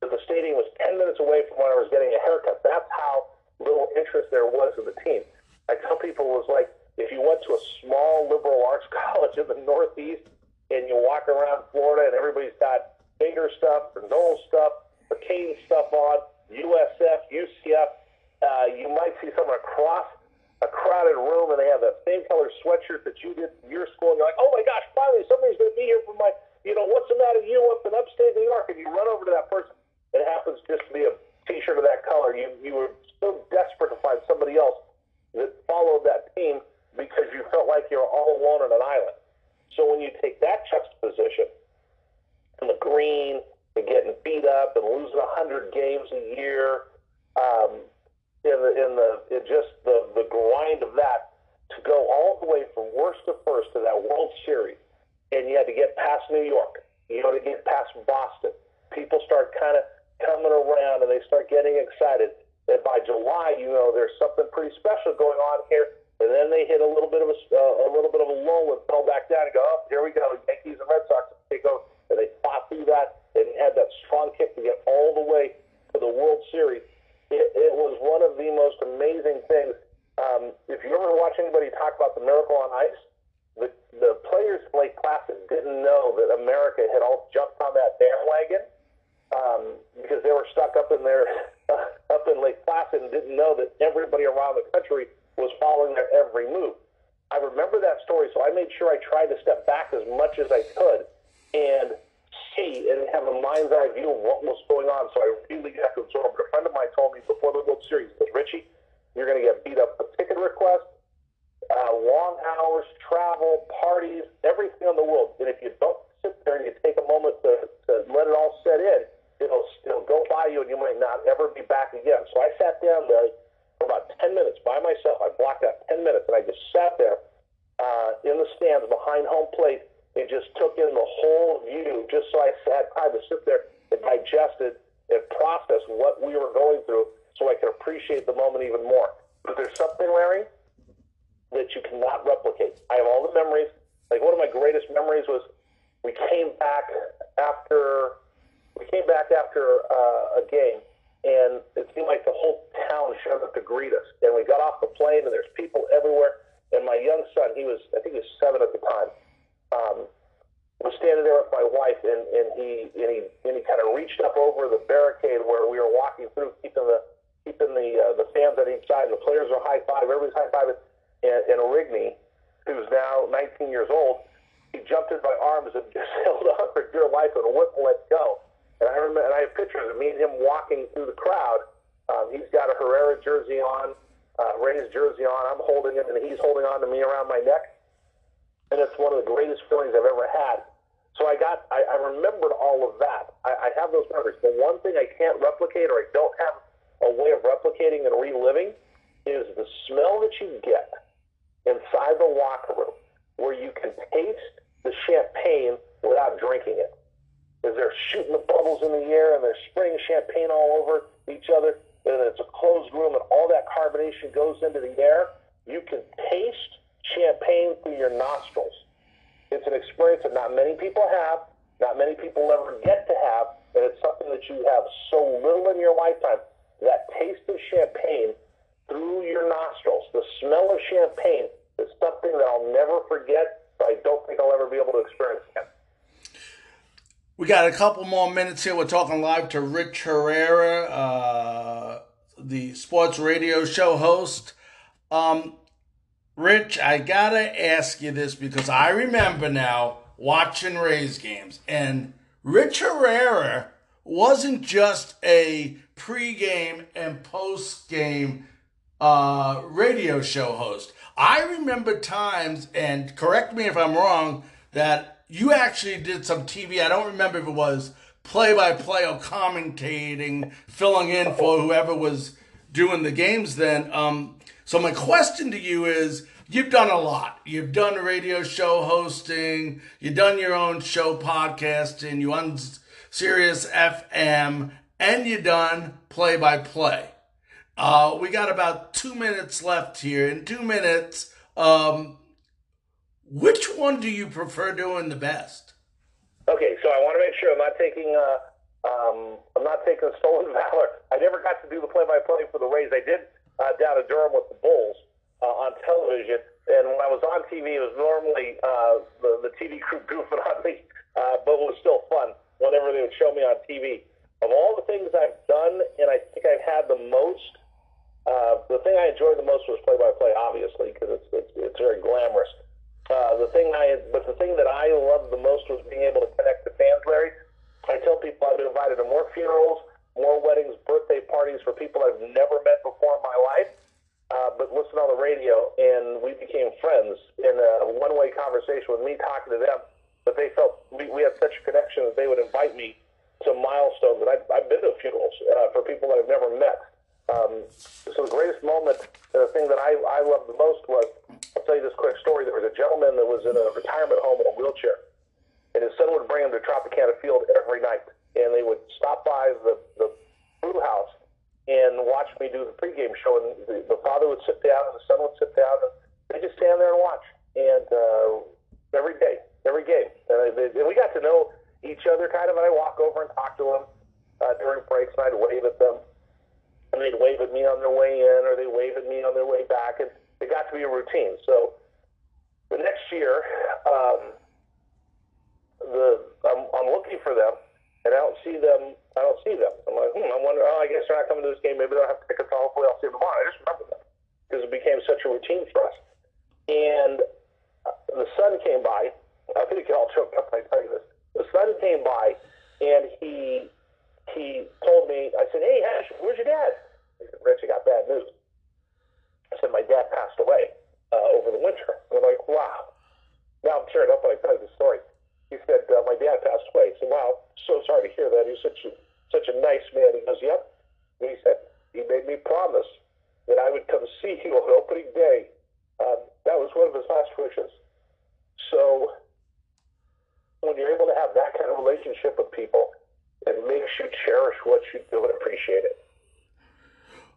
that the stadium was ten minutes away from where I was getting a haircut. That's how little interest there was in the team. I tell people, it was like if you went to a small liberal arts college in the Northeast and you walk around Florida and everybody's got Baker stuff or Noel stuff or Kane stuff on, U S F, U C F, uh, you might see someone across a crowded room and they have that same color sweatshirt that you did in your school, and you're like, oh my gosh, finally somebody's going to be here for my, you know, what's the matter with you up in upstate New York? And you run over to that person. It happens just to be a T-shirt of that color. You you were so desperate to find somebody else that followed that team because you felt like you were all alone on an island. So when you take that juxtaposition from the green and getting beat up and losing one hundred games a year, um, in the, in the in just the, the grind of that, to go all the way from worst to first to that World Series, and you had to get past New York, you had to get past Boston. People start kind of coming around, and they start getting excited that by July, you know, there's something pretty special going on here. And then they hit a little bit of a, uh, a little bit of a lull and fell back down and go, oh, here we go, the Yankees and Red Sox take over. And they fought through that and had that strong kick to get all the way to the World Series. It, it was one of the most amazing things. Um, if you ever watch anybody talk about the Miracle on Ice, the, the players at Lake Placid didn't know that America had all jumped on that bandwagon. Um, because they were stuck up in their uh, up in Lake Placid and didn't know that everybody around the country was following their every move. I remember that story, so I made sure I tried to step back as much as I could and see and have a mind's eye view of what was going on. So I really got to absorb it. A friend of mine told me before the World Series, he said, Richie, you're going to get beat up with ticket requests, uh, long hours, travel, parties, everything in the world. And if you don't sit there and you take a moment to, to let it all set in, it'll still go by you, and you might not ever be back again. So I sat down there for about ten minutes by myself. I blocked out ten minutes, and I just sat there uh, in the stands behind home plate and just took in the whole view, just so I had time to sit there and digest it and process what we were going through so I could appreciate the moment even more. But there's something, Larry, that you cannot replicate. I have all the memories. Like, one of my greatest memories was we came back after... We came back after uh, a game, and it seemed like the whole town showed up to greet us. And we got off the plane, and there's people everywhere. And my young son, he was, I think he was seven at the time, um, was standing there with my wife, and, and he and he and he kind of reached up over the barricade where we were walking through, keeping the keeping the uh, the fans on each side, and the players were high five, everybody's high fiving. And, and Rigney, who's now nineteen years old, he jumped in my arms and just held on for dear life and wouldn't let go. And I remember, and I have pictures of me and him walking through the crowd. Um, he's got a Herrera jersey on, uh, Rays jersey on. I'm holding him, and he's holding on to me around my neck. And it's one of the greatest feelings I've ever had. So I got, I, I remembered all of that. I, I have those memories. The one thing I can't replicate, or I don't have a way of replicating and reliving, is the smell that you get inside the locker room, where you can taste the champagne without drinking it. As they're shooting the bubbles in the air and they're spraying champagne all over each other, and it's a closed room and all that carbonation goes into the air, you can taste champagne through your nostrils. It's an experience that not many people have, not many people ever get to have, and it's something that you have so little in your lifetime. That taste of champagne through your nostrils, the smell of champagne, is something that I'll never forget, but I don't think I'll ever be able to experience again. We got a couple more minutes here. We're talking live to Rich Herrera, uh, the sports radio show host. Um, Rich, I got to ask you this because I remember now watching Rays games, and Rich Herrera wasn't just a pregame and postgame uh, radio show host. I remember times, and correct me if I'm wrong, that you actually did some T V. I don't remember if it was play-by-play or commentating, filling in for whoever was doing the games then. Um, so my question to you is, you've done a lot. You've done radio show hosting. You've done your own show podcasting. You on Sirius F M. And you've done play-by-play. Uh, we got about two minutes left here. In two minutes, um, which one do you prefer doing the best? Okay, so I want to make sure I'm not taking uh, um, I'm not taking stolen valor. I never got to do the play-by-play for the Rays. I did uh, down at Durham with the Bulls uh, on television, and when I was on T V, it was normally uh, the, the T V crew goofing on me, uh, but it was still fun whenever they would show me on T V. Of all the things I've done, and I think I've had the most, uh, the thing I enjoyed the most was play-by-play, obviously, because it's, it's it's very glamorous. Uh, the thing I, but the thing that I loved the most was being able to connect to fans, Larry. I tell people I've been invited to more funerals, more weddings, birthday parties for people I've never met before in my life, uh, but listen on the radio, and we became friends in a one-way conversation with me talking to them, but they felt we, we had such a connection that they would invite me to milestones, and I've, I've been to funerals uh, for people that I've never met. Um, so the greatest moment, the thing that I, I loved the most was, I'll tell you this quick story. There was a gentleman that was in a retirement home in a wheelchair, and his son would bring him to Tropicana Field every night, and they would stop by the, the brew house and watch me do the pregame show, and the, the father would sit down, and the son would sit down, and they just stand there and watch, and uh, every day, every game. And, they, and we got to know each other kind of, and I walk over and talk to them uh, during breaks, and I'd wave at them. And they'd wave at me on their way in, or they wave at me on their way back, and it got to be a routine. So the next year, um, the I'm, I'm looking for them, and I don't see them. I don't see them. I'm like, hmm, I wonder. Oh, I guess they're not coming to this game. Maybe they'll have to pick a call. Hopefully, I'll see them tomorrow. I just remember them because it became such a routine for us. And the sun came by. I think you can all choke up when I tell you this. The sun came by, and he. He told me, I said, hey, Hash, where's your dad? He said, Rich, I got bad news. I said, my dad passed away uh, over the winter. And I'm like, wow. Now I'm tearing up when I tell you the story. He said, uh, my dad passed away. I said, wow, so sorry to hear that. He was such a, such a nice man. He goes, yep. And he said, he made me promise that I would come see you on opening day. Um, that was one of his last wishes. So when you're able to have that kind of relationship with people, it makes you cherish what you do and appreciate it.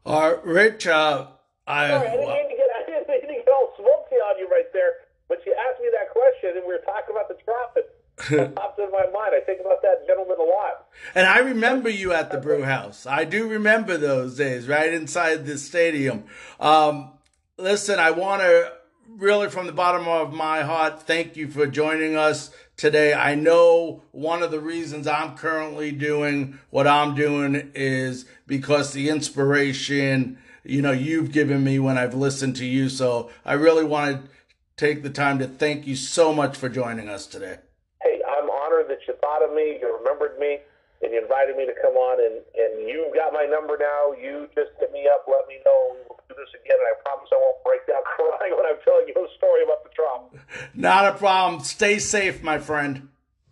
Uh, Rich, uh, I... Sorry, I, didn't uh, get, I didn't mean to get all smoky on you right there, but you asked me that question, and we were talking about the Tropics. It popped in my mind. I think about that gentleman a lot. And I remember you at the brew house. I do remember those days, right inside the stadium. Um, listen, I want to really, from the bottom of my heart, thank you for joining us today. I know one of the reasons I'm currently doing what I'm doing is because the inspiration, you know, you've given me when I've listened to you. So I really want to take the time to thank you so much for joining us today. Hey, I'm honored that you thought of me, you remembered me, and you invited me to come on. And, and you've got my number now. You just hit me up. Let me know. We'll do this again. And I promise I won't break down crying when I'm telling you a story about the Trump. Not a problem. Stay safe, my friend.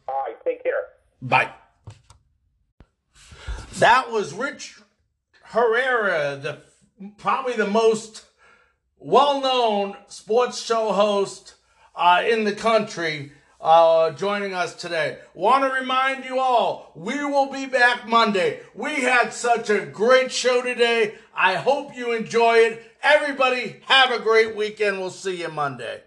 All right. Take care. Bye. That was Rich Herrera, the probably the most well-known sports show host uh, in the country. Uh, joining us today. Want to remind you all, we will be back Monday. We had such a great show today. I hope you enjoy it. Everybody, have a great weekend. We'll see you Monday.